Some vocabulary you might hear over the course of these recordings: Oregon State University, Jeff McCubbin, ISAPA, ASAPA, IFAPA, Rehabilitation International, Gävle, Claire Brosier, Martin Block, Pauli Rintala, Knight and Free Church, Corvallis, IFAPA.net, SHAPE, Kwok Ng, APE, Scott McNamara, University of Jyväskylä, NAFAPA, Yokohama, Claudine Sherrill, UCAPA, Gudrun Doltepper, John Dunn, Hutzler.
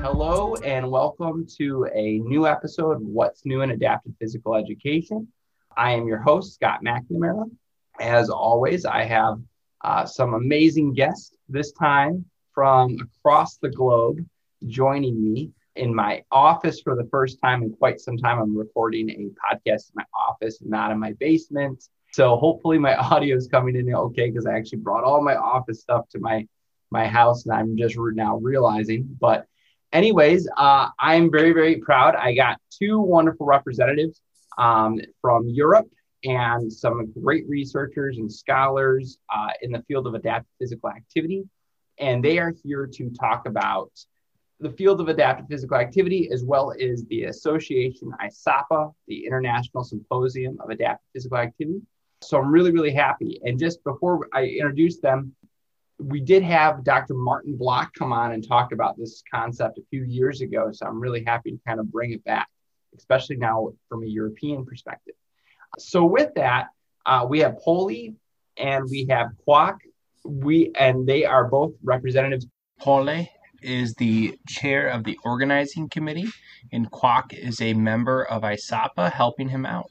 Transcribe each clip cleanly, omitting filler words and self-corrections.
Hello and welcome to a new episode of What's New in Adaptive Physical Education. I am your host, Scott McNamara. As always, I have some amazing guests this time from across the globe joining me in my office for the first time in quite some time. I'm recording a podcast in my office, not in my basement. So hopefully my audio is coming in okay because I actually brought all my office stuff to my house and I'm just now realizing, but Anyways, I'm very, very proud. I got two wonderful representatives from Europe and some great researchers and scholars in the field of adaptive physical activity. And they are here to talk about the field of adaptive physical activity, as well as the association ISAPA, the International Symposium of Adaptive Physical Activity. So I'm really, really happy. And just before I introduce them, we did have Dr. Martin Block come on and talk about this concept a few years ago, so I'm really happy to kind of bring it back, especially now from a European perspective. So with that, we have Pauli and we have Kwok. They are both representatives. Pauli is the chair of the organizing committee, and Kwok is a member of ISAPA helping him out.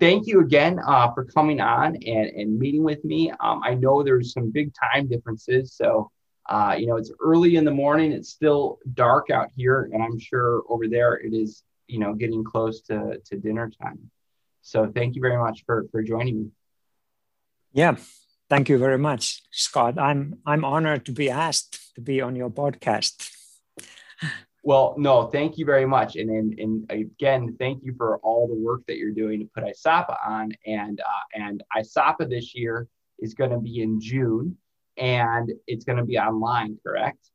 Thank you again for coming on and meeting with me. I know there's some big time differences. So, it's early in the morning. It's still dark out here. And I'm sure over there it is, getting close to dinner time. So thank you very much for joining me. Yeah, thank you very much, Scott. I'm honored to be asked to be on your podcast. Well, no, thank you very much. And again, thank you for all the work that you're doing to put ISAPA on. And ISAPA this year is going to be in June, and it's going to be online, correct?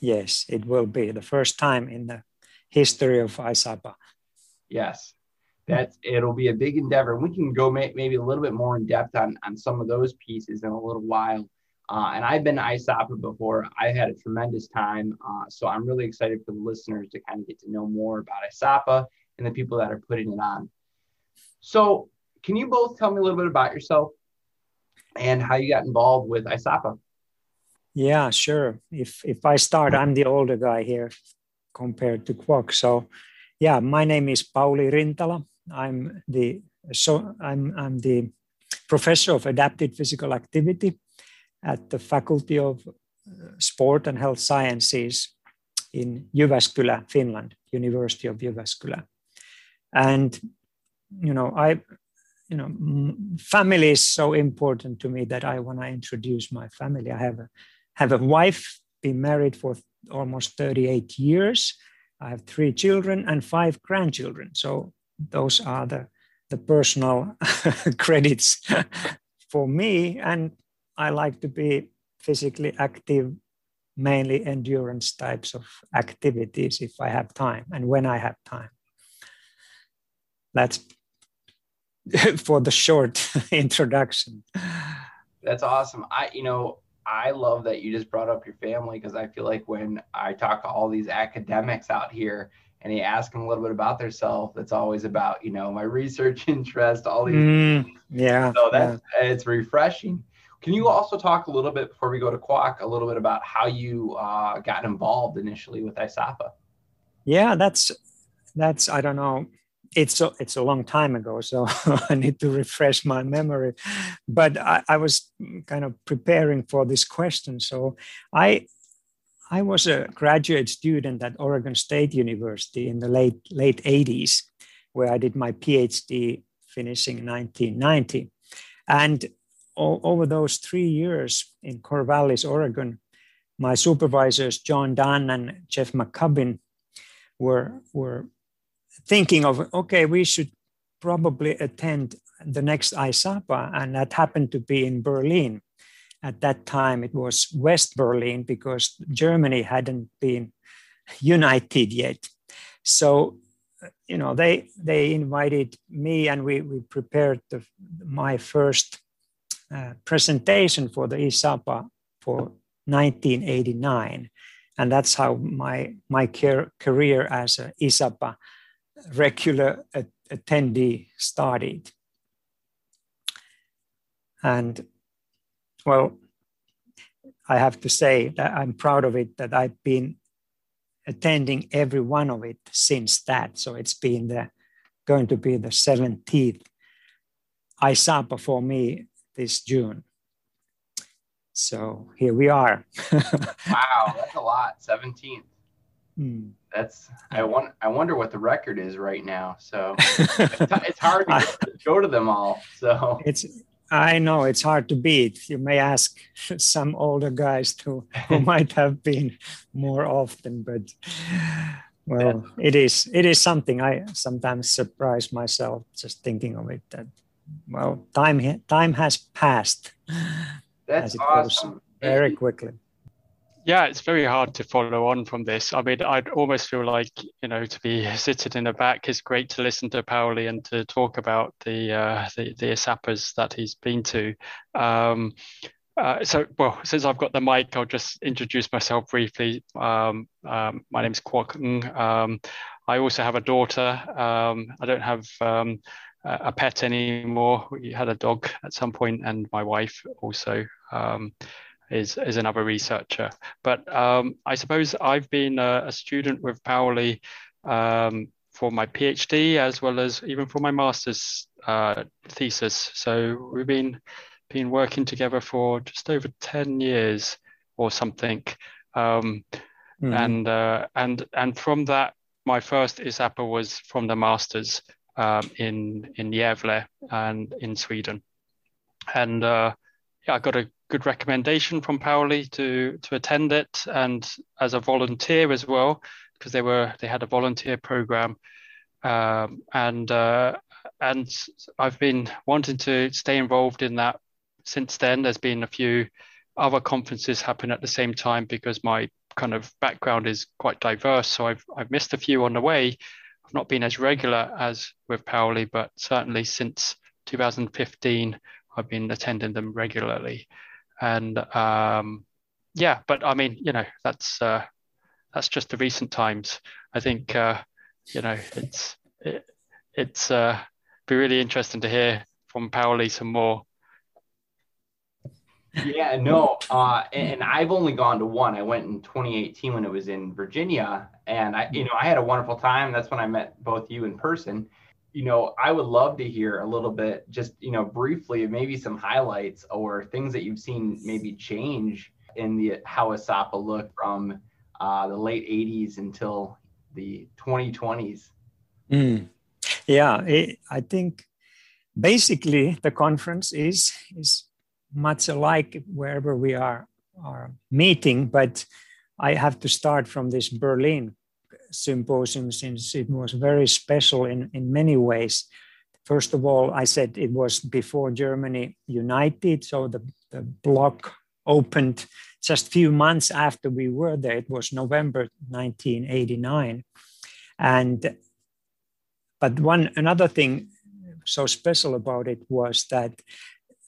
Yes, it will be the first time in the history of ISAPA. Yes, it'll be a big endeavor. We can go maybe a little bit more in depth on some of those pieces in a little while. And I've been to ISAPA before. I had a tremendous time. So I'm really excited for the listeners to kind of get to know more about ISAPA and the people that are putting it on. So can you both tell me a little bit about yourself and how you got involved with ISAPA? Yeah, sure. If I start, I'm the older guy here compared to Kwok. So yeah, my name is Pauli Rintala. I'm the professor of adapted physical activity at the Faculty of Sport and Health Sciences in Jyväskylä, Finland, University of Jyväskylä. And, family is so important to me that I want to introduce my family. I have a wife, been married for almost 38 years. I have 3 children and 5 grandchildren. So those are the personal credits for me. And I like to be physically active, mainly endurance types of activities if I have time and when I have time. That's for the short introduction. That's awesome. I love that you just brought up your family because I feel like when I talk to all these academics out here and they ask them a little bit about themselves, it's always about, my research interest, all these. Yeah. So it's refreshing. Can you also talk a little bit, before we go to Kwok, a little bit about how you got involved initially with ISAPA? Yeah, that's I don't know. It's a long time ago, so I need to refresh my memory. But I was kind of preparing for this question. So I was a graduate student at Oregon State University in the late 80s, where I did my PhD, finishing in 1990. And over those 3 years in Corvallis, Oregon, my supervisors, John Dunn and Jeff McCubbin, were thinking of, okay, we should probably attend the next ISAPA. And that happened to be in Berlin. At that time, it was West Berlin because Germany hadn't been united yet. So they invited me and we prepared my first presentation for the ISAPA for 1989. And that's how my career as an ISAPA regular attendee started. And well, I have to say that I'm proud of it, that I've been attending every one of it since that. So it's been going to be the 17th ISAPA for me this June. So here we are. Wow, that's a lot. 17th. Mm. I wonder what the record is right now. So it's hard to go to them all. So I know it's hard to beat. You may ask some older guys who might have been more often, but well, it is something. I sometimes surprise myself just thinking of it, that well, time has passed. That's awesome. Very quickly. Yeah, it's very hard to follow on from this. I mean, I'd almost feel like, to be sitting in the back is great to listen to Pauli and to talk about the ISAPAs that he's been to. Since I've got the mic, I'll just introduce myself briefly. My name's Kwok Ng. I also have a daughter. I don't have a pet anymore. We had a dog at some point, and my wife also is another researcher. But I suppose I've been a student with Pauli for my PhD, as well as even for my master's thesis. So we've been working together for just over 10 years or something. Mm-hmm. And from that, my first ISAPA was from the master's in Gävle and in Sweden. And I got a good recommendation from Pauli to attend it, and as a volunteer as well, because they had a volunteer program, and I've been wanting to stay involved in that since then. There's been a few other conferences happen at the same time because my kind of background is quite diverse, so I've missed a few on the way. I've not been as regular as with Pauli, but certainly since 2015 I've been attending them regularly. And but I mean, that's just the recent times. I think it's be really interesting to hear from Pauli some more. Yeah, no, and I've only gone to one. I went in 2018 when it was in Virginia, and I had a wonderful time. That's when I met both you in person. I would love to hear a little bit, just, briefly, maybe some highlights or things that you've seen maybe change in how ISAPA looked from the late 80s until the 2020s. Mm. Yeah, I think basically the conference is much alike wherever we are meeting, but I have to start from this Berlin symposium, since it was very special in many ways. First of all, I said it was before Germany united, so the block opened just a few months after we were there. It was November 1989. But another thing so special about it was that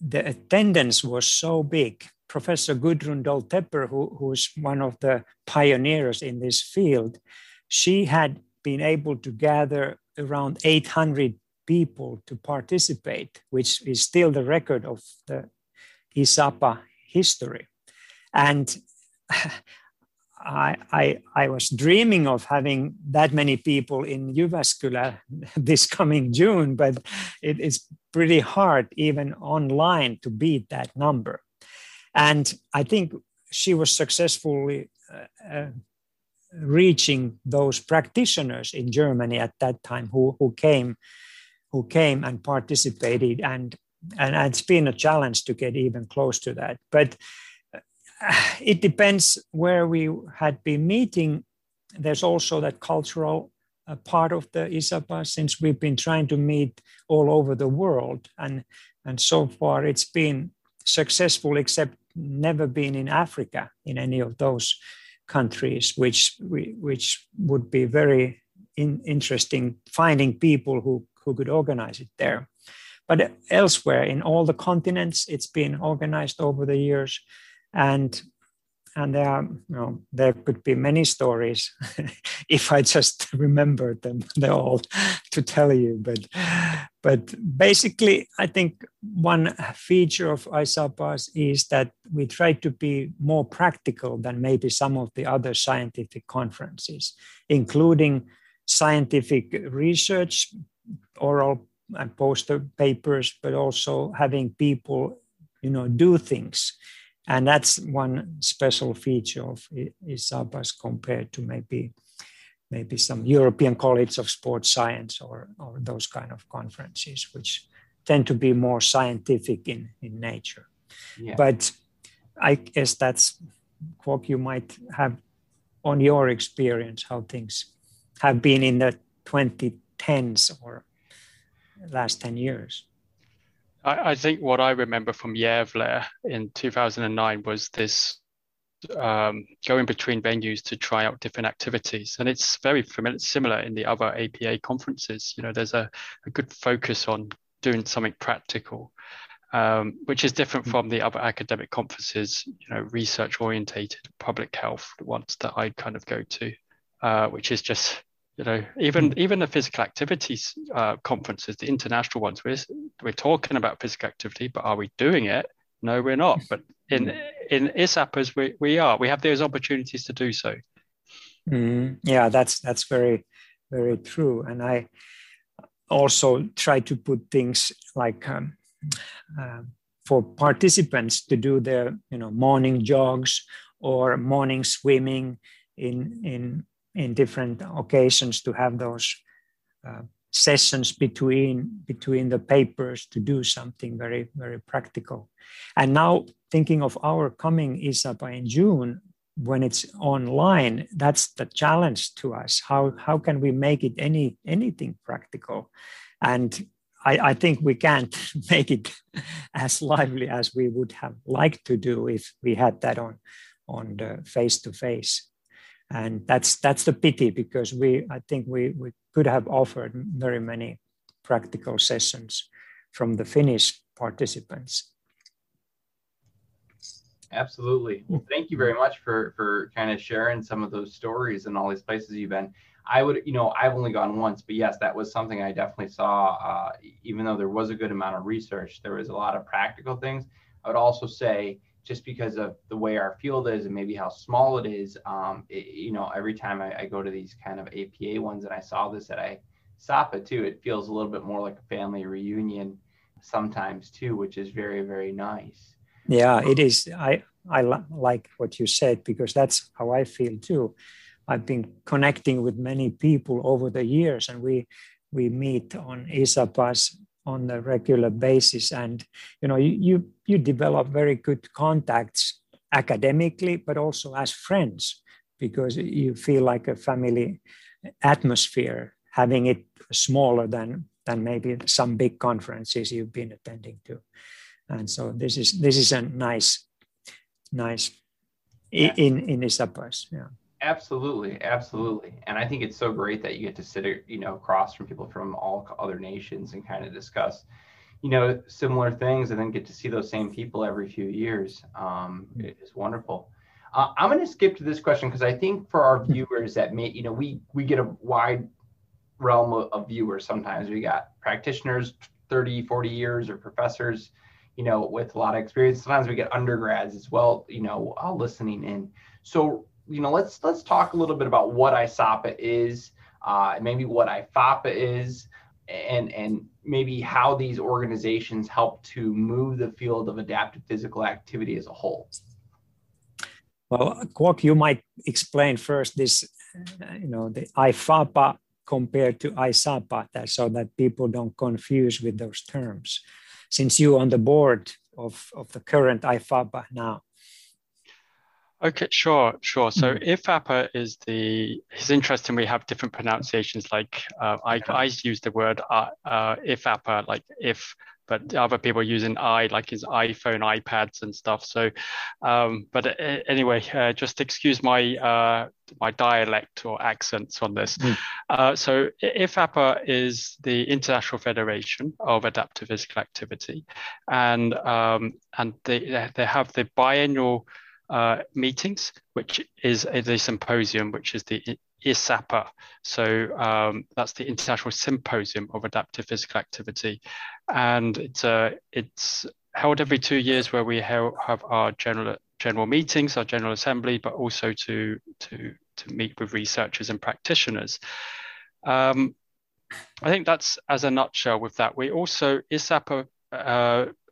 the attendance was so big. Professor Gudrun Doltepper, who's one of the pioneers in this field, she had been able to gather around 800 people to participate, which is still the record of the ISAPA history. And I was dreaming of having that many people in Jyväskylä this coming June, but it is pretty hard even online to beat that number. And I think she was successfully reaching those practitioners in Germany at that time who came and participated, and it's been a challenge to get even close to that. But it depends where we had been meeting. There's also that cultural part of the ISAPA, since we've been trying to meet all over the world, and so far it's been successful, except never been in Africa in any of those countries, which would be very interesting, finding people who could organize it there. But elsewhere in all the continents, it's been organized over the years. And And there are, you know, there could be many stories if I just remembered them, they're all to tell you. But basically, I think one feature of ISAPAs is that we try to be more practical than maybe some of the other scientific conferences, including scientific research, oral and poster papers, but also having people, you know, do things. And that's one special feature of ISAPAs compared to maybe some European College of Sports Science or those kind of conferences, which tend to be more scientific in nature. Yeah. But I guess that's, Kwok, you might have on your experience how things have been in the 2010s or last 10 years. I think what I remember from Gävle in 2009 was this going between venues to try out different activities. And it's very similar in the other APA conferences. You know, there's a good focus on doing something practical, which is different from the other academic conferences, you know, research orientated, public health ones that I kind of go to, which is just, you know, even the physical activities conferences, the international ones, we're talking about physical activity, but are we doing it? No, we're not. But in ISAPAs, we are. We have those opportunities to do so. Mm-hmm. Yeah, that's very, very true. And I also try to put things like for participants to do their, you know, morning jogs or morning swimming in different occasions, to have those sessions between the papers to do something very, very practical. And now thinking of our coming ISAPA in June, when it's online, that's the challenge to us. How can we make it anything practical? And I think we can't make it as lively as we would have liked to do if we had that on the face-to-face. And that's the pity, because I think we could have offered very many practical sessions from the Finnish participants. Absolutely. Well, thank you very much for kind of sharing some of those stories and all these places you've been. I would, you know, I've only gone once, but yes, that was something I definitely saw. Even though there was a good amount of research, there was a lot of practical things. I would also say, just because of the way our field is and maybe how small it is, you know, every time I go to these kind of APA ones, and I saw this at ISAPA too, it feels a little bit more like a family reunion sometimes too, which is very, very nice. Yeah, it is. I like what you said, because that's how I feel too. I've been connecting with many people over the years, and we meet on ISAPAs on a regular basis, and you know, you develop very good contacts academically, but also as friends, because you feel like a family atmosphere, having it smaller than maybe some big conferences you've been attending to. And so this is a nice in ISAPAs. Yeah. Absolutely. And I think it's so great that you get to sit, you know, across from people from all other nations and kind of discuss, you know, similar things, and then get to see those same people every few years. It is wonderful. I'm going to skip to this question, because I think for our viewers that may, you know, we get a wide realm of viewers. Sometimes we got practitioners, 30, 40 years, or professors, you know, with a lot of experience. Sometimes we get undergrads as well, you know, listening in. So, you know, let's talk a little bit about what ISAPA is, maybe what IFAPA is, and maybe how these organizations help to move the field of adaptive physical activity as a whole. Well, Kwok, you might explain first this, you know, the IFAPA compared to ISAPA, so that people don't confuse with those terms, since you're on the board of the current IFAPA now. Okay, sure. So IFAPA is interesting. We have different pronunciations. Like I use the word IFAPA, like if, but other people using I, like his iPhone, iPads and stuff. So, but anyway, just excuse my my dialect or accents on this. So IFAPA is the International Federation of Adaptive Physical Activity, and they have the biennial meetings, which is the symposium, which is the ISAPA. So that's the International Symposium of Adaptive Physical Activity. And it's held every 2 years, where we have our general meetings, our general assembly, but also to meet with researchers and practitioners. I think that's as a nutshell with that. We also, ISAPA,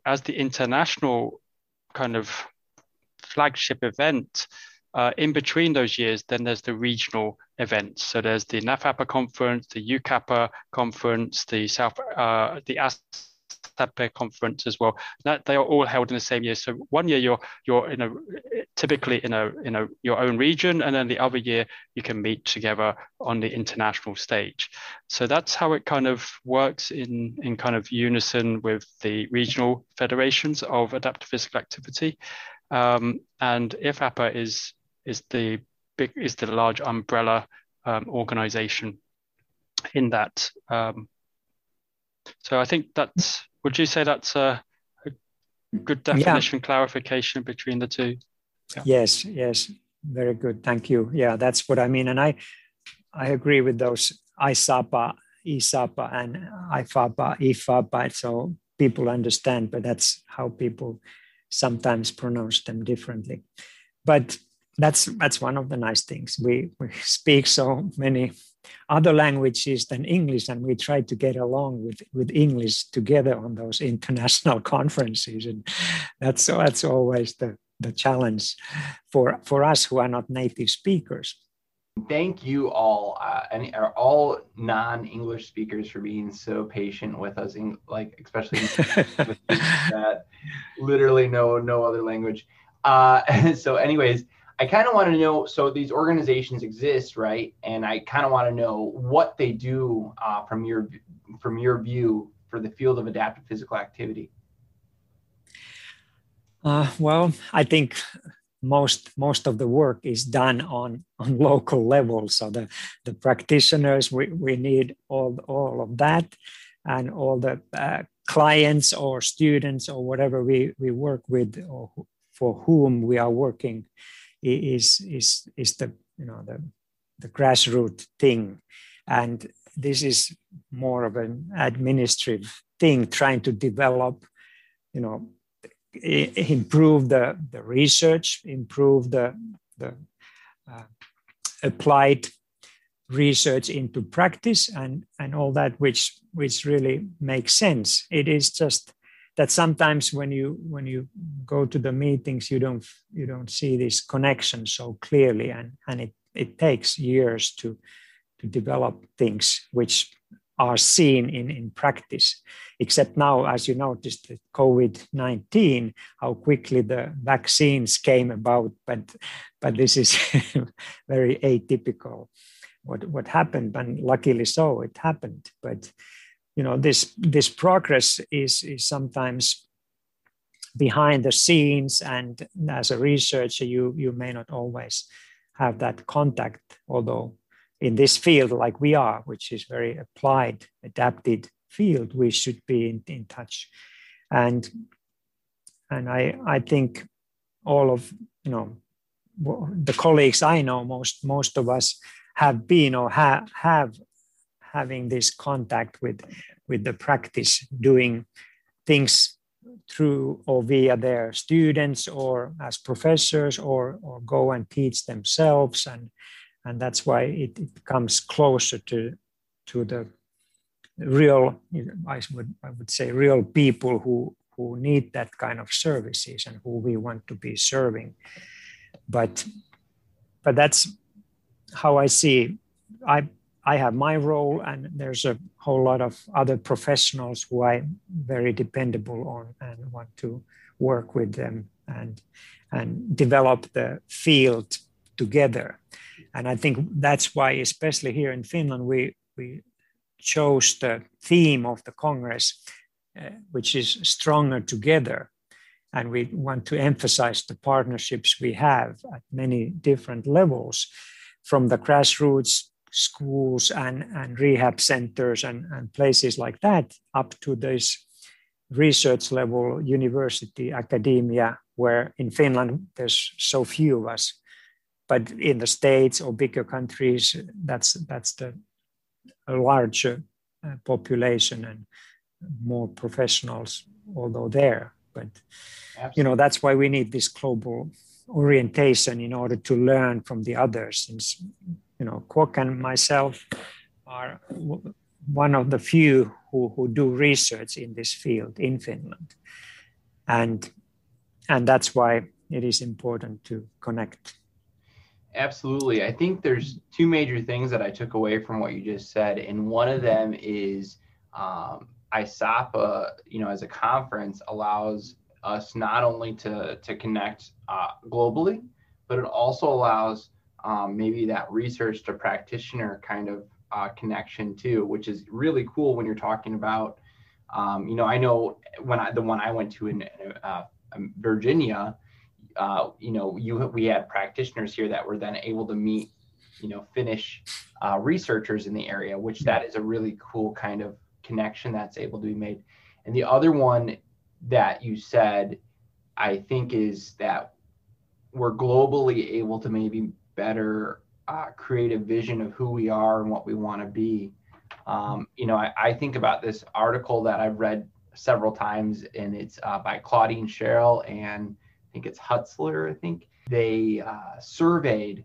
as the international kind of flagship event, in between those years, then there's the regional events. So there's the NAFAPA conference, the UCAPA conference, the ASAPA conference as well. That they are all held in the same year. So 1 year you're typically in your own region, and then the other year you can meet together on the international stage. So that's how it kind of works in kind of unison with the regional federations of adaptive physical activity. And IFAPA is the large umbrella organization in that. So I think that's, would you say that's a good definition, clarification between the two? Yeah. Yes, very good, thank you. Yeah, that's what I mean, and I agree with those ISAPA, ISAPA, and IFAPA, IFAPA. So people understand, but that's how people sometimes pronounce them differently. But that's one of the nice things. We speak so many other languages than English, and we try to get along with English together on those international conferences, and that's always the challenge for us who are not native speakers. Thank you all, and all non-English speakers, for being so patient with us, especially with that literally no other language. So anyways, I kind of want to know, so these organizations exist, right? And I kind of want to know what they do from your view for the field of adaptive physical activity. Well, I think most of the work is done on local level. So the practitioners, we need all of that, and all the clients or students or whatever we work with, or for whom we are working, is the grassroots thing. And this is more of an administrative thing, trying to develop, improve the research, improve the applied research into practice, and all that, which really makes sense. It is just that sometimes when you go to the meetings, you don't see this connection so clearly, and it takes years to develop things which are seen in practice, except now, as you noticed, the COVID-19, how quickly the vaccines came about, but this is very atypical what happened, and luckily so it happened. But this progress is sometimes behind the scenes, and as a researcher you may not always have that contact, although in this field, like we are, which is very applied, adapted field, we should be in touch. And I think all of, the colleagues I know, most of us have been or have having this contact with the practice, doing things through or via their students or as professors, or go and teach themselves, and that's why it comes closer to the real, I would say, real people who need that kind of services and who we want to be serving. But that's how I see. I have my role, and there's a whole lot of other professionals who I'm very dependable on and want to work with them and develop the field together. And I think that's why, especially here in Finland, we chose the theme of the Congress, which is Stronger Together. And we want to emphasize the partnerships we have at many different levels, from the grassroots, schools and rehab centers and places like that, up to this research level, university, academia, where in Finland, there's so few of us, but in the States or bigger countries, that's the larger population and more professionals, although there, but absolutely. You know, that's why we need this global orientation in order to learn from the others, since, you know, Kwok and myself are one of the few who do research in this field in Finland. And that's why it is important to connect. Absolutely. I think there's two major things that I took away from what you just said. And one of them is ISAPA, you know, as a conference allows us not only to connect globally, but it also allows maybe that research to practitioner kind of connection too, which is really cool when you're talking about, you know, I know when the one I went to in Virginia, you know, we had practitioners here that were then able to meet, you know, Finnish researchers in the area, which that is a really cool kind of connection that's able to be made. And the other one that you said, I think, is that we're globally able to maybe better create a vision of who we are and what we want to be. You know, I think about this article that I've read several times, and it's by Claudine Sherrill and I think it's Hutzler. I think they surveyed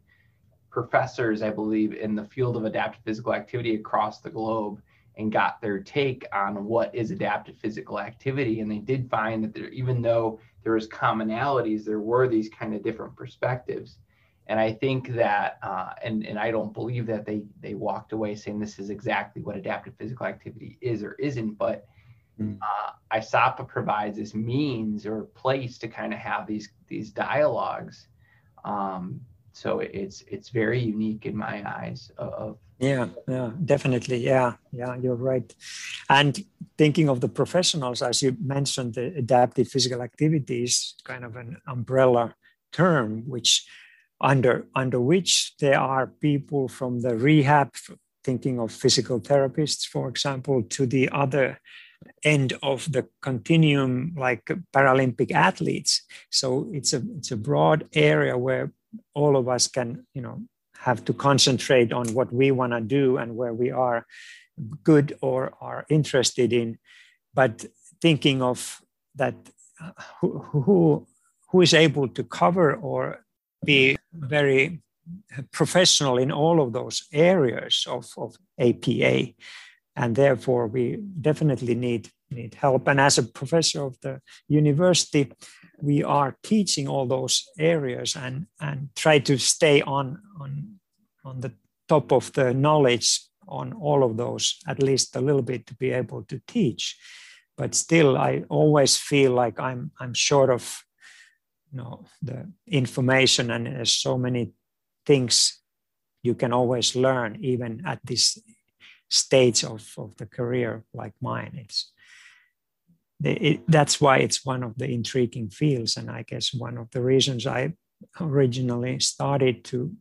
professors, I believe, in the field of adaptive physical activity across the globe and got their take on what is adaptive physical activity. And they did find that there, even though there was commonalities, there were these kind of different perspectives. And I think that, and I don't believe that they walked away saying this is exactly what adaptive physical activity is or isn't, but ISAPA provides this means or place to kind of have these dialogues. So it's very unique in my eyes. Yeah, definitely. Yeah, you're right. And thinking of the professionals, as you mentioned, the adaptive physical activity is kind of an umbrella term, which under which there are people from the rehab, thinking of physical therapists, for example, to the other end of the continuum, like Paralympic athletes. So it's a broad area where all of us can, you know, have to concentrate on what we want to do and where we are good or are interested in. But thinking of that, who is able to cover or be very professional in all of those areas of APA. And therefore, we definitely need help. And as a professor of the university, we are teaching all those areas and try to stay on the top of the knowledge on all of those, at least a little bit, to be able to teach. But still, I always feel like I'm short of, you know, the information, and there's so many things you can always learn, even at this stage of the career like mine. That's why it's one of the intriguing fields, and I guess one of the reasons I originally started to,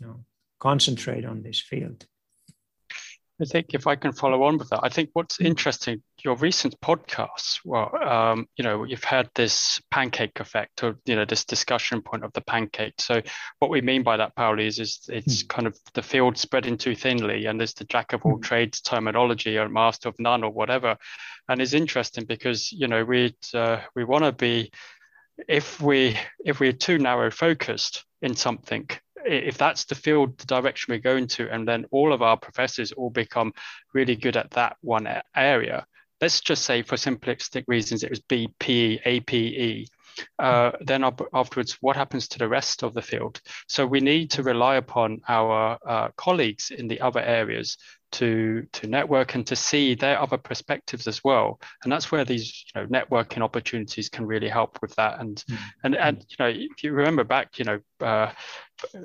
you know, concentrate on this field. I think if I can follow on with that, I think what's interesting, your recent podcasts, well, you know, you've had this pancake effect, or, you know, this discussion point of the pancake. So what we mean by that, Pauli, is it's kind of the field spreading too thinly, and there's the jack of all trades terminology or master of none or whatever. And it's interesting because, you know, we want to be, if we're too narrow focused in something, if that's the field, the direction we go into, and then all of our professors all become really good at that one area, let's just say for simplistic reasons, it was BPE, APE, then afterwards, what happens to the rest of the field? So we need to rely upon our colleagues in the other areas to network and to see their other perspectives as well. And that's where these, you know, networking opportunities can really help with that. And and you know, if you remember back, you know,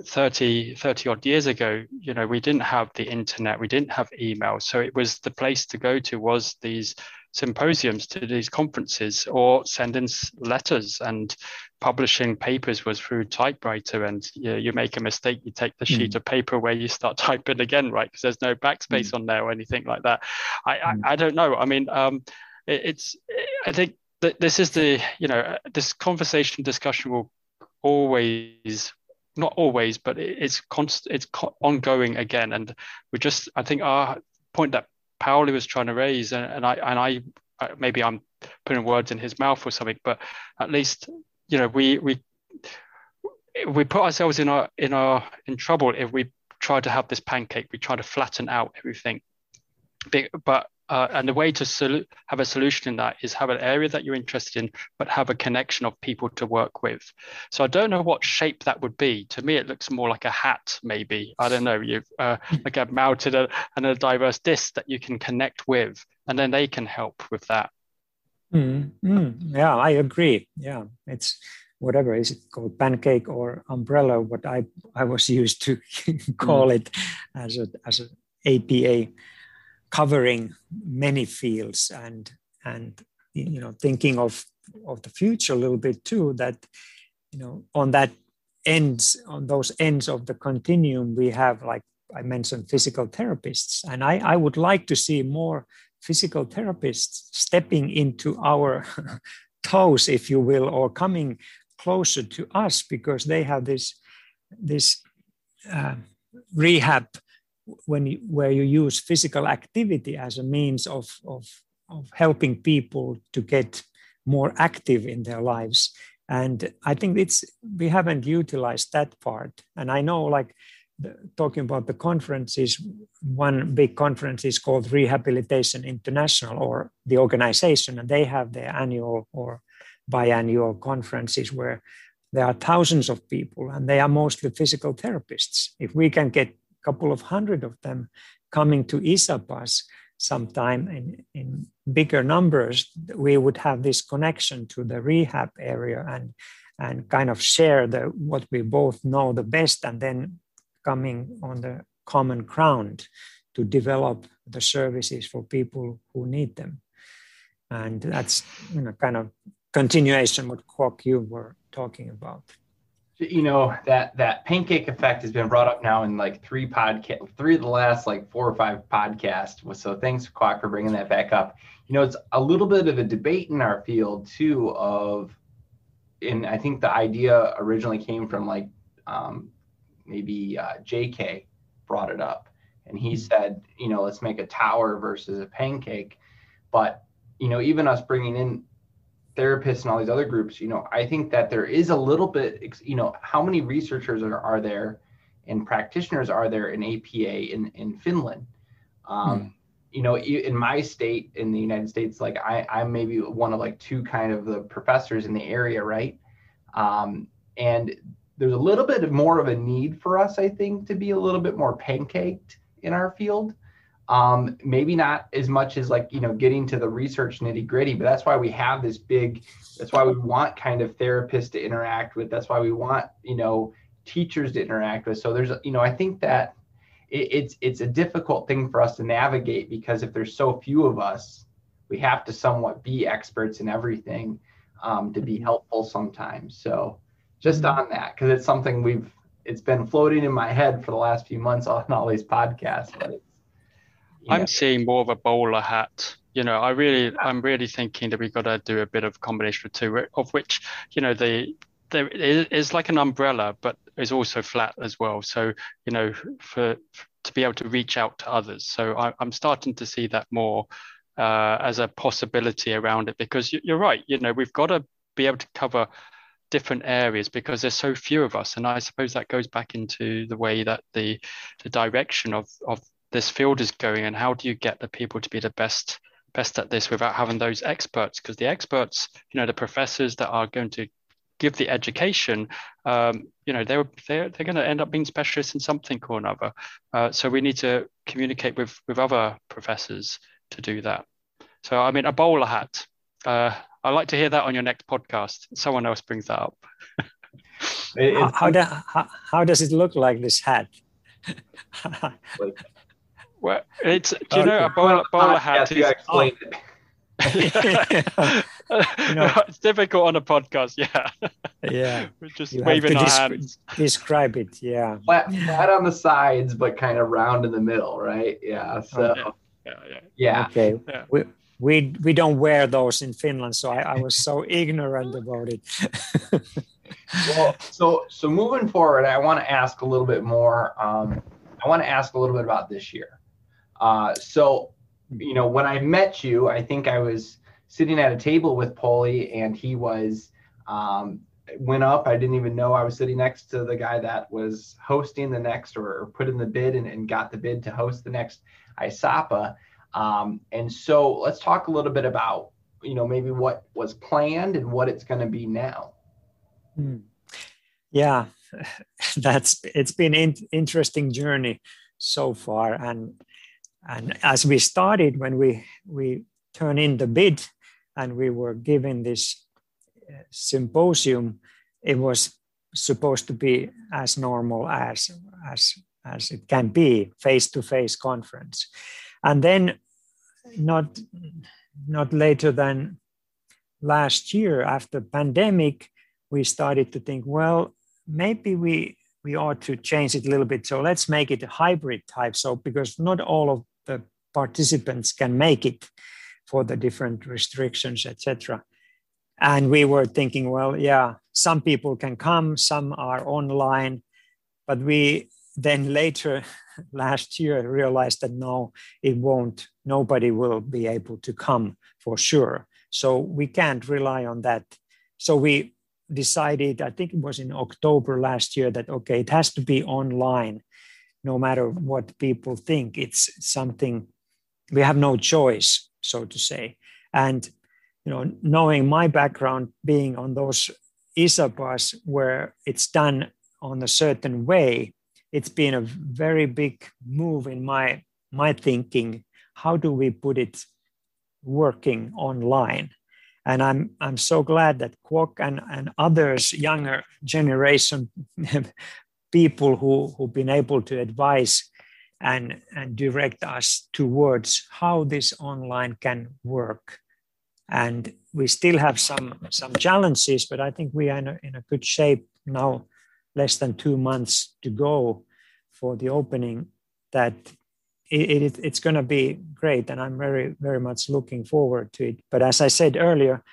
30 odd years ago, you know, we didn't have the internet, we didn't have email, so it was the place to go to was these symposiums, to these conferences, or sending letters, and publishing papers was through typewriter, and you know, you make a mistake, you take the sheet of paper where you start typing again, right, because there's no backspace on there or anything like that. I don't know, I mean, I think this is the, you know, this conversation, discussion will always, not always, but it's constant, it's ongoing again. And we just, I think our point that Pauli was trying to raise, and I maybe I'm putting words in his mouth or something, but at least, you know, we put ourselves in trouble if we try to have this pancake, we try to flatten out everything. But and the way to have a solution in that is have an area that you're interested in, but have a connection of people to work with. So I don't know what shape that would be. To me, it looks more like a hat, maybe. I don't know. You've like I've mounted a diverse disc that you can connect with, and then they can help with that. Mm-hmm. Yeah, I agree. Yeah, it's whatever is it called, pancake or umbrella? What I was used to call it as an APA. Covering many fields and you know, thinking of the future a little bit too, that you know, on those ends of the continuum we have, like I mentioned, physical therapists, and I would like to see more physical therapists stepping into our toes, if you will, or coming closer to us, because they have this rehab where you use physical activity as a means of helping people to get more active in their lives. And I think we haven't utilized that part. And I know, like talking about the conferences, one big conference is called Rehabilitation International, or the organization, and they have their annual or biannual conferences where there are thousands of people, and they are mostly physical therapists. If we can get couple of hundred of them coming to ISAPAs sometime in bigger numbers, we would have this connection to the rehab area and kind of share what we both know the best, and then coming on the common ground to develop the services for people who need them. And that's, you know, kind of continuation what Kwok you were talking about. You know, that pancake effect has been brought up now in like three of the last like 4 or 5 podcasts. So thanks, Kwok, for bringing that back up. You know, it's a little bit of a debate in our field too and I think the idea originally came from like maybe JK brought it up, and he said, you know, let's make a tower versus a pancake. But, you know, even us bringing in therapists and all these other groups, you know, I think that there is a little bit, you know, how many researchers are there and practitioners are there in APA in Finland? You know, in my state, in the United States, like I'm maybe one of like 2 kind of the professors in the area, right? And there's a little bit more of a need for us, I think, to be a little bit more pancaked in our field. Maybe not as much as like, you know, getting to the research nitty gritty, but that's why we have this big, that's why we want kind of therapists to interact with, that's why we want, you know, teachers to interact with. So there's, you know, I think that it's a difficult thing for us to navigate, because if there's so few of us, we have to somewhat be experts in everything, to be helpful sometimes. So just on that, cause it's something it's been floating in my head for the last few months on all these podcasts, but I'm seeing more of a bowler hat. You know, I'm really thinking that we've got to do a bit of combination of two, of which, you know, there is like an umbrella, but is also flat as well. So, you know, to be able to reach out to others. So I'm starting to see that more as a possibility around it, because you're right. You know, we've got to be able to cover different areas because there's so few of us. And I suppose that goes back into the way that the direction of this field is going, and how do you get the people to be the best at this without having those experts? Because the experts, you know, the professors that are going to give the education, you know, they're going to end up being specialists in something or another. So we need to communicate with other professors to do that. So I mean, a bowler hat. I'd like to hear that on your next podcast. Someone else brings that up. How does it look like, this hat? Well, it's, do you know, a bowler hat is, you know, it's difficult on a podcast. Yeah We're just waving our hands. Describe it. Yeah, flat on the sides but kind of round in the middle, right? Yeah. So okay. We don't wear those in Finland, so I was so ignorant about it. Well, so moving forward, I want to ask a little bit more. I want to ask a little bit about this year. So, you know, when I met you, I think I was sitting at a table with Pauli, and he was went up. I didn't even know I was sitting next to the guy that was hosting the next, or put in the bid and got the bid to host the next ISAPA. And so let's talk a little bit about, you know, maybe what was planned and what it's going to be now. Yeah, it's been an interesting journey so far. And as we started, when we turned in the bid and we were given this symposium, it was supposed to be as normal as it can be, face-to-face conference. And then not later than last year, after pandemic, we started to think, well, maybe we ought to change it a little bit. So let's make it a hybrid type. So because not all of the participants can make it for the different restrictions, etc. And we were thinking, well, yeah, some people can come, some are online, but we then later last year I realized that no, it won't, nobody will be able to come for sure. So we can't rely on that. So we decided, I think it was in October last year, that okay, it has to be online, no matter what people think. It's something, we have no choice, so to say. And you know, knowing my background, being on those ISAPAs where it's done on a certain way, it's been a very big move in my thinking. How do we put it working online? And I'm so glad that Kwok and others, younger generation people who've been able to advise and direct us towards how this online can work. And we still have some challenges, but I think we are in a good shape now. Less than 2 months to go for the opening, that it's going to be great. And I'm very, very much looking forward to it. But as I said earlier,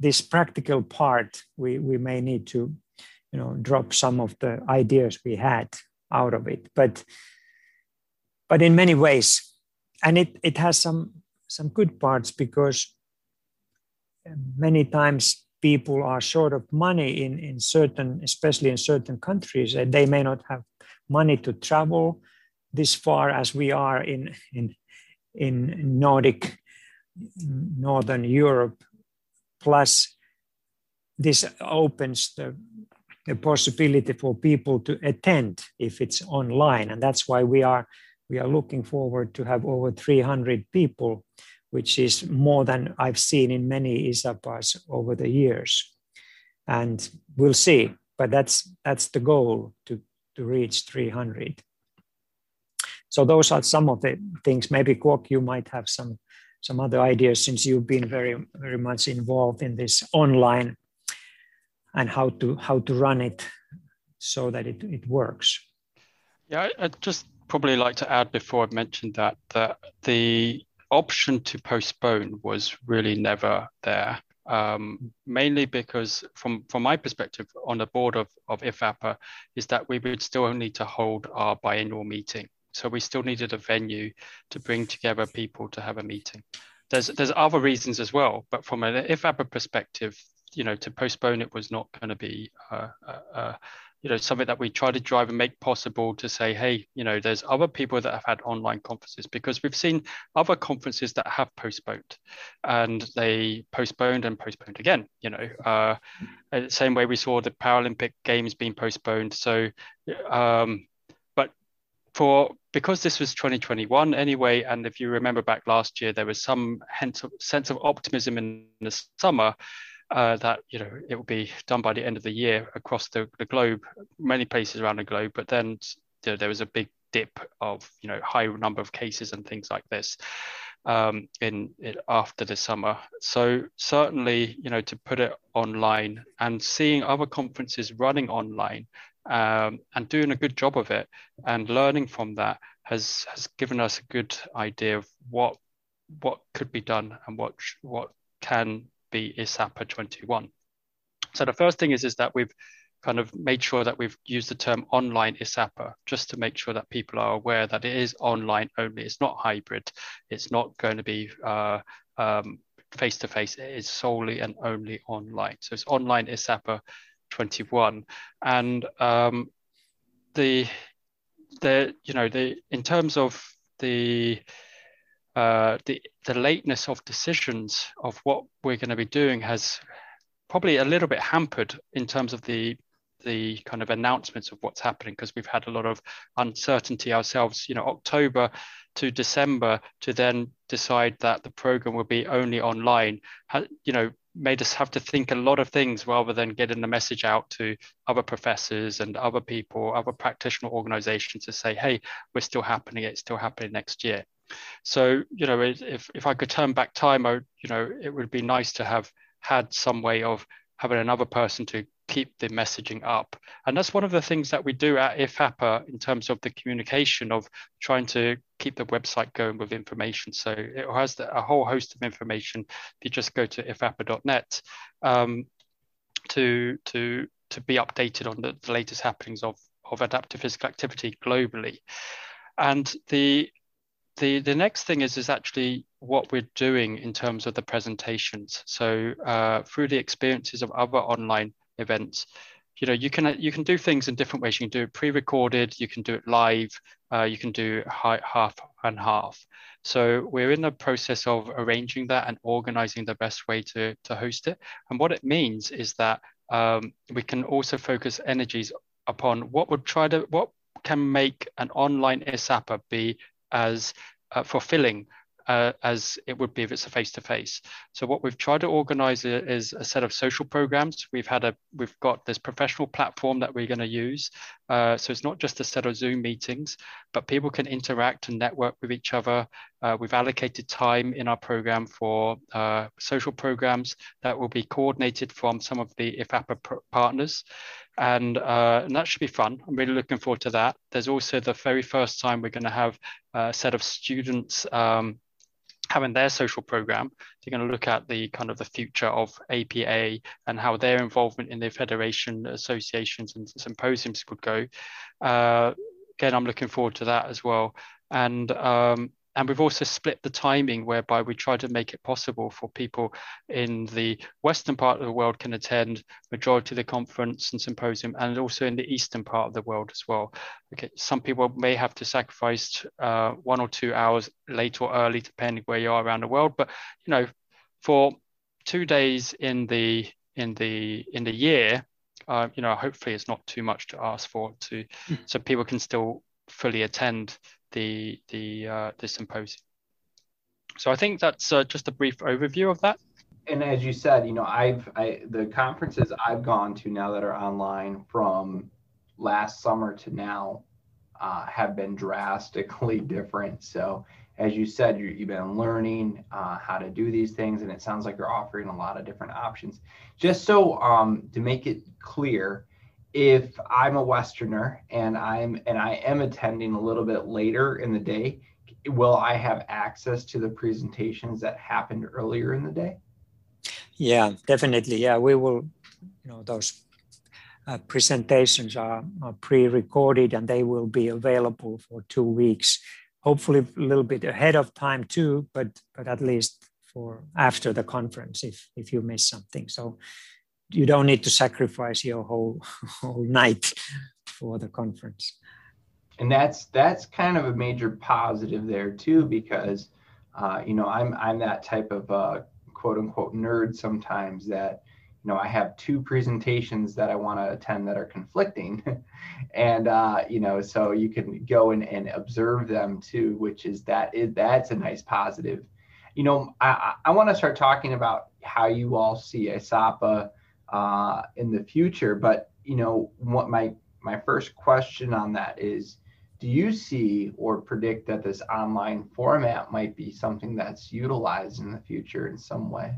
this practical part, we may need to, you know, drop some of the ideas we had out of it. But in many ways, and it has some good parts, because many times people are short of money in certain, especially in certain countries, and they may not have money to travel this far as we are in Nordic, Northern Europe. Plus, this opens the possibility for people to attend if it's online, and that's why we are looking forward to have over 300 people, which is more than I've seen in many ISAPAs over the years. And we'll see, but that's the goal, to reach 300. So those are some of the things. Maybe Kwok, you might have some other ideas, since you've been very, very much involved in this online and how to run it so that it works. Yeah, I'd just probably like to add, before I've mentioned that the option to postpone was really never there, mainly because from my perspective on the board of IFAPA is that we would still need to hold our biannual meeting. So we still needed a venue to bring together people to have a meeting. There's other reasons as well, but from an IFAPA perspective, you know, to postpone it was not going to be you know, something that we try to drive and make possible, to say, hey, you know, there's other people that have had online conferences, because we've seen other conferences that have postponed, and they postponed and postponed again, you know, the same way we saw the Paralympic Games being postponed. So, but because this was 2021 anyway, and if you remember back last year, there was some sense of optimism in the summer, that, you know, it will be done by the end of the year across the globe, many places around the globe. But then, you know, there was a big dip of, you know, high number of cases and things like this after the summer. So certainly, you know, to put it online and seeing other conferences running online and doing a good job of it and learning from that has given us a good idea of what what could be done and what can be ISAPA 21. So the first thing is that we've kind of made sure that we've used the term online ISAPA just to make sure that people are aware that it is online only. It's not hybrid. It's not going to be face-to-face. It is solely and only online. So it's online ISAPA 21. And in terms of the lateness of decisions of what we're going to be doing has probably a little bit hampered in terms of the kind of announcements of what's happening, because we've had a lot of uncertainty ourselves, October to December, to then decide that the program will be only online, made us have to think a lot of things rather than getting the message out to other professors and other people, other practitioner organizations to say, hey, we're still happening, it's still happening next year. So, if I could turn back time, it would be nice to have had some way of having another person to keep the messaging up. And that's one of the things that we do at IFAPA in terms of the communication of trying to keep the website going with information. So it has a whole host of information. If you just go to IFAPA.net to be updated on the latest happenings of adaptive physical activity globally. And the next thing is actually what we're doing in terms of the presentations. So through the experiences of other online events, you can do things in different ways. You can do it pre-recorded, you can do it live, you can do half and half. So we're in the process of arranging that and organizing the best way to host it. And what it means is that we can also focus energies upon what can make an online ISAPA be as fulfilling as it would be if it's a face-to-face. So what we've tried to organize is a set of social programs. We've got this professional platform that we're going to use. So it's not just a set of Zoom meetings, but people can interact and network with each other. We've allocated time in our program for social programs that will be coordinated from some of the IFAPA partners. And that should be fun. I'm really looking forward to that. There's also the very first time we're going to have a set of students having their social program. They're going to look at the kind of the future of APA and how their involvement in their federation associations and symposiums would go. Again, I'm looking forward to that as well. And we've also split the timing whereby we try to make it possible for people in the Western part of the world can attend majority of the conference and symposium, and also in the Eastern part of the world as well. Okay, some people may have to sacrifice 1 or 2 hours late or early, depending where you are around the world. But, for 2 days in the year, hopefully it's not too much to ask for so people can still fully attend the symposium. So I think that's just a brief overview of that. And as you said, the conferences I've gone to now that are online from last summer to now have been drastically different. So as you said, you've been learning how to do these things, and it sounds like you're offering a lot of different options. Just so to make it clear, if I'm a Westerner and I am attending a little bit later in the day, will I have access to the presentations that happened earlier in the day? Yeah, definitely. Yeah, we will. Those presentations are pre-recorded, and they will be available for 2 weeks. Hopefully, a little bit ahead of time too, but at least for after the conference, if you miss something. So you don't need to sacrifice your whole night for the conference. And that's kind of a major positive there too, because I'm that type of quote unquote nerd sometimes that I have two presentations that I want to attend that are conflicting, and so you can go and observe them too, which that's a nice positive. I want to start talking about how you all see ISAPA in the future, but what my first question on that is, do you see or predict that this online format might be something that's utilized in the future in some way?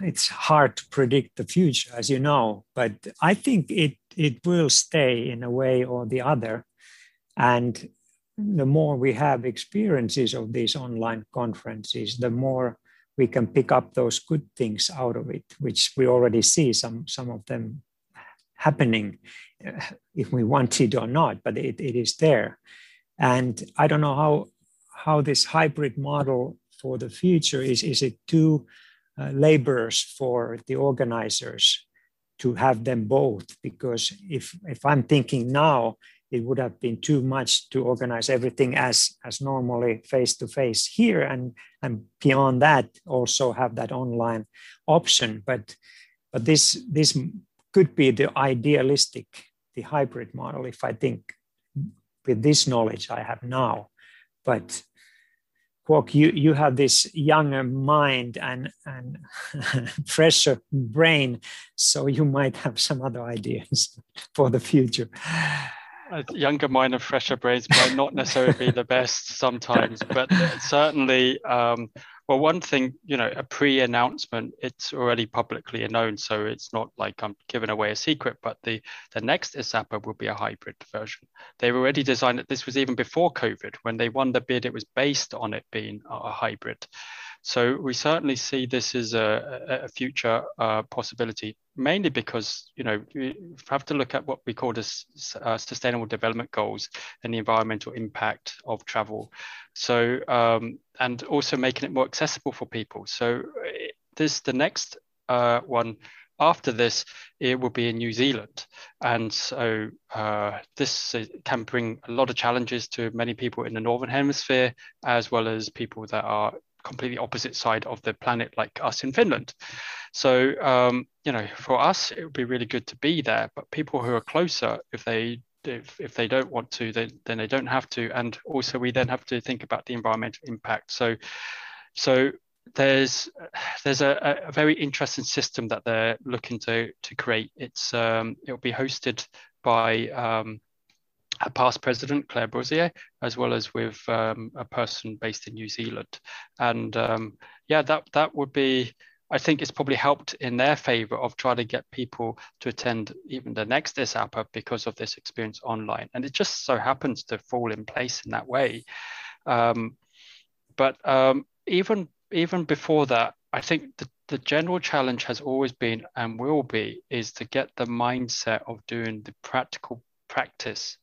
It's hard to predict the future, as you know, but I think it will stay in a way or the other, and the more we have experiences of these online conferences, the more we can pick up those good things out of it, which we already see some of them happening, if we want it or not, but it is there. And I don't know how this hybrid model for the future is. Is it too laborious for the organizers to have them both? Because if I'm thinking now, it would have been too much to organize everything as normally face-to-face here, and beyond that also have that online option. But this could be the idealistic, the hybrid model, if I think with this knowledge I have now. But Kwok, you have this younger mind and fresher brain, so you might have some other ideas for the future. A younger mind and fresher brains might not necessarily be the best sometimes, but certainly, well, one thing, a pre-announcement, it's already publicly known, so it's not like I'm giving away a secret, but the next ISAPA will be a hybrid version. They've already designed it. This was even before COVID. When they won the bid, it was based on it being a hybrid. So we certainly see this as a future possibility, mainly because, you have to look at what we call as sustainable development goals and the environmental impact of travel. So, and also making it more accessible for people. So the next one after this, it will be in New Zealand. And so this can bring a lot of challenges to many people in the Northern Hemisphere, as well as people that are completely opposite side of the planet, like us in Finland. So, for us, it would be really good to be there. But people who are closer, if they don't want to, then they don't have to. And also, we then have to think about the environmental impact. So there's a very interesting system that they're looking to create. It's it'll be hosted by a past president, Claire Brosier, as well as with a person based in New Zealand. And that would be, I think it's probably helped in their favor of trying to get people to attend even the next ISAPA because of this experience online. And it just so happens to fall in place in that way. But even before that, I think the general challenge has always been and will be is to get the mindset of doing the practical practice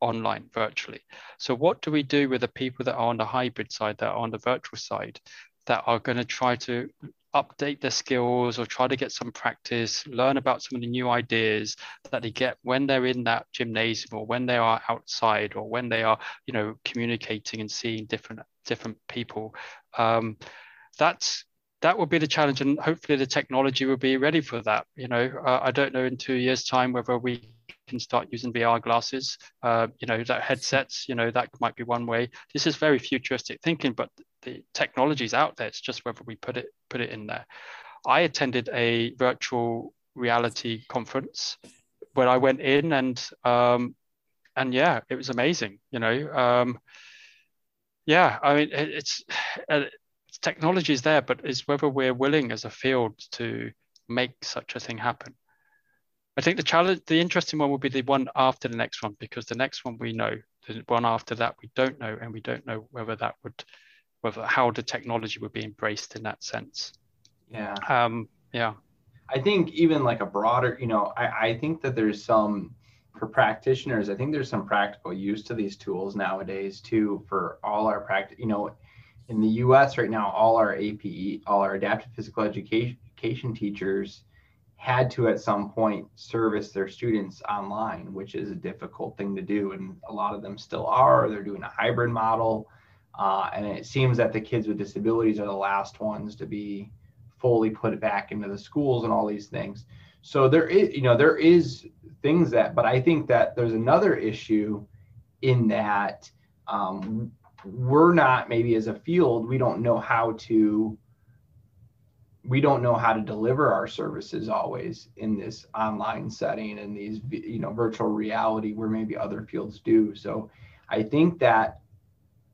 online virtually. So what do we do with the people that are on the hybrid side, that are on the virtual side, that are going to try to update their skills or try to get some practice, learn about some of the new ideas that they get when they're in that gymnasium or when they are outside or when they are, communicating and seeing different people? That will be the challenge, and hopefully the technology will be ready for that. I don't know in 2 years' time whether we can start using VR glasses, that headsets, that might be one way. This is very futuristic thinking, but the technology's out there. It's just whether we put it in there. I attended a virtual reality conference when I went in, and yeah, it was amazing. I mean, it's technology is there, but it's whether we're willing as a field to make such a thing happen. I think the challenge, the interesting one will be the one after the next one, because the next one we know, the one after that we don't know, and we don't know whether how the technology would be embraced in that sense. Yeah. I think even like a broader, I think that there's some, for practitioners, I think there's some practical use to these tools nowadays too, for all our practice, in the US right now, all our APE, all our adaptive physical education teachers had to at some point service their students online, which is a difficult thing to do. And a lot of them still are, they're doing a hybrid model. And it seems that the kids with disabilities are the last ones to be fully put back into the schools and all these things. So there is things that, but I think that there's another issue in that we're not, maybe as a field, we don't know how to deliver our services always in this online setting and these, virtual reality where maybe other fields do. So I think that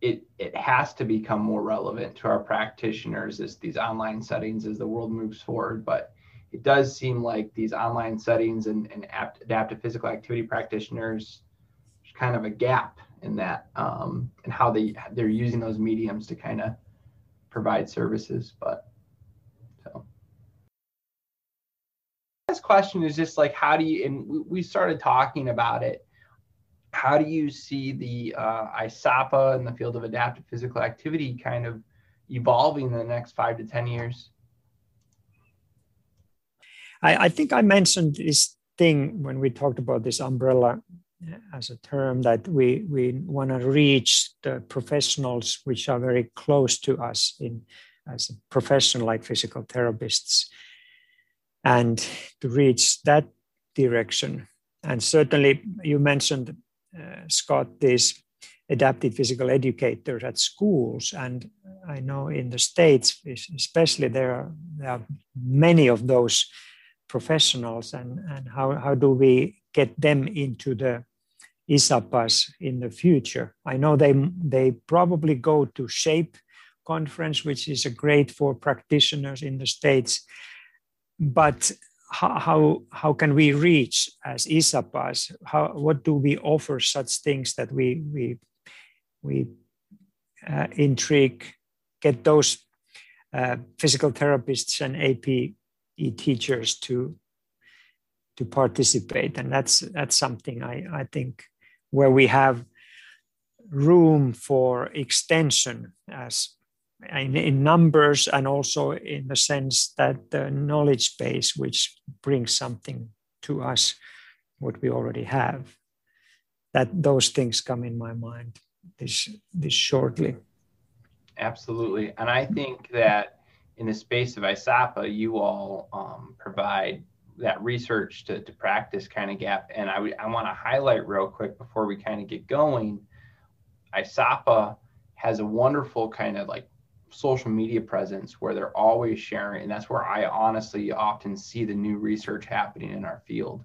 it has to become more relevant to our practitioners as these online settings, as the world moves forward. But it does seem like these online settings and adaptive physical activity practitioners, there's kind of a gap in that, and how they're using those mediums to kind of provide services. But so last question is just like, how do you, and we started talking about it, how do you see the ISAPA in the field of adaptive physical activity kind of evolving in the next 5 to 10 years? I think I mentioned this thing when we talked about this umbrella as a term, that we want to reach the professionals which are very close to us in as a profession, like physical therapists, and to reach that direction. And certainly you mentioned, Scott, these adaptive physical educators at schools, and I know in the States especially there are many of those professionals, and how do we get them into the ISAPAs in the future? I know they probably go to SHAPE conference, which is a great for practitioners in the States, but how can we reach as ISAPAs? What do we offer such things that we intrigue, get those physical therapists and APE teachers to participate? And that's something I think where we have room for extension as in numbers, and also in the sense that the knowledge base which brings something to us, what we already have, that those things come in my mind this shortly. Absolutely. And I think that in the space of ISAPA, you all provide that research to practice kind of gap. And I want to highlight real quick before we kind of get going, ISAPA has a wonderful kind of like social media presence where they're always sharing. And that's where I honestly often see the new research happening in our field,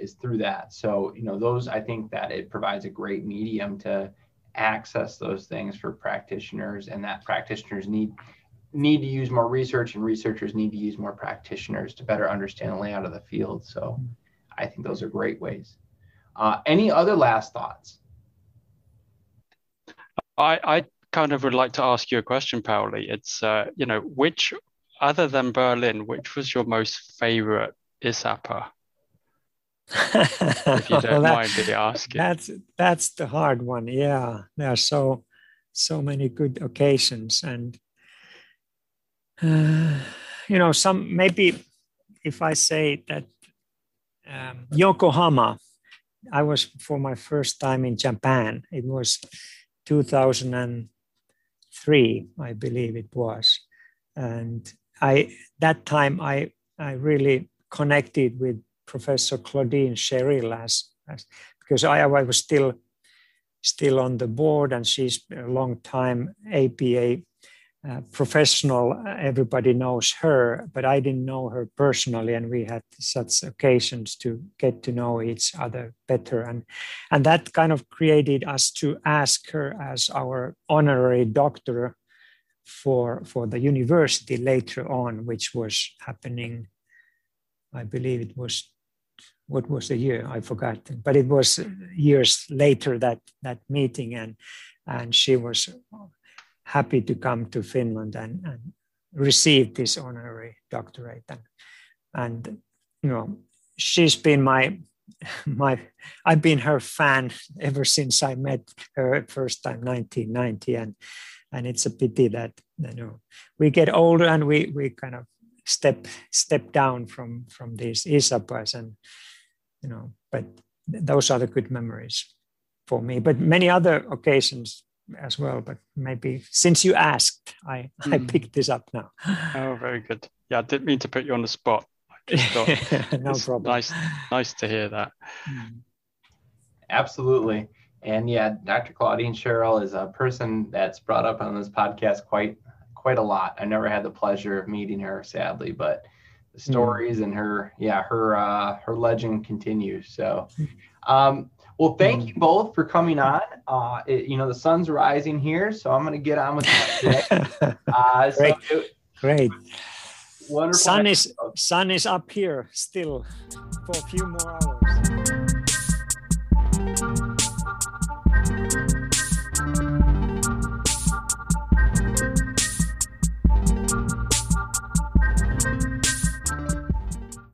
is through that. So, you know, I think that it provides a great medium to access those things for practitioners, and that practitioners need to use more research, and researchers need to use more practitioners to better understand the layout of the field. So I think those are great ways. Any other last thoughts? I kind of would like to ask you a question, Pauli. It's, you know, which, other than Berlin, which was your most favorite ISAPA? If you don't mind me asking. That's the hard one. Yeah, there are so many good occasions, and you know, some, maybe if I say that Yokohama, I was for my first time in Japan. It was 2003, I believe it was, and that time I really connected with Professor Claudine Sherrill, because I was still on the board, and she's a long time APA professional. Everybody knows her, but I didn't know her personally, and we had such occasions to get to know each other better, and that kind of created us to ask her as our honorary doctor for the university later on, which was happening, I believe it was, what was the year? I forgot, but it was years later that meeting, and she was happy to come to Finland and receive this honorary doctorate. And you know, she's been I've been her fan ever since I met her first time, 1990. And it's a pity that, you know, we get older and we kind of step down from these ISAPAs, and, you know, but those are the good memories for me. But many other occasions as well, but maybe since you asked, I picked this up now. Oh, very good. Yeah, I didn't mean to put you on the spot. I just thought, no problem. Nice to hear that. Absolutely. And yeah, Dr. Claudine Sherrill is a person that's brought up on this podcast quite a lot. I never had the pleasure of meeting her, sadly, but the stories and her legend continues. So, well, thank you both for coming on. You know, the sun's rising here, so I'm going to get on with that today. Great. Wonderful. Sun is up here still for a few more hours.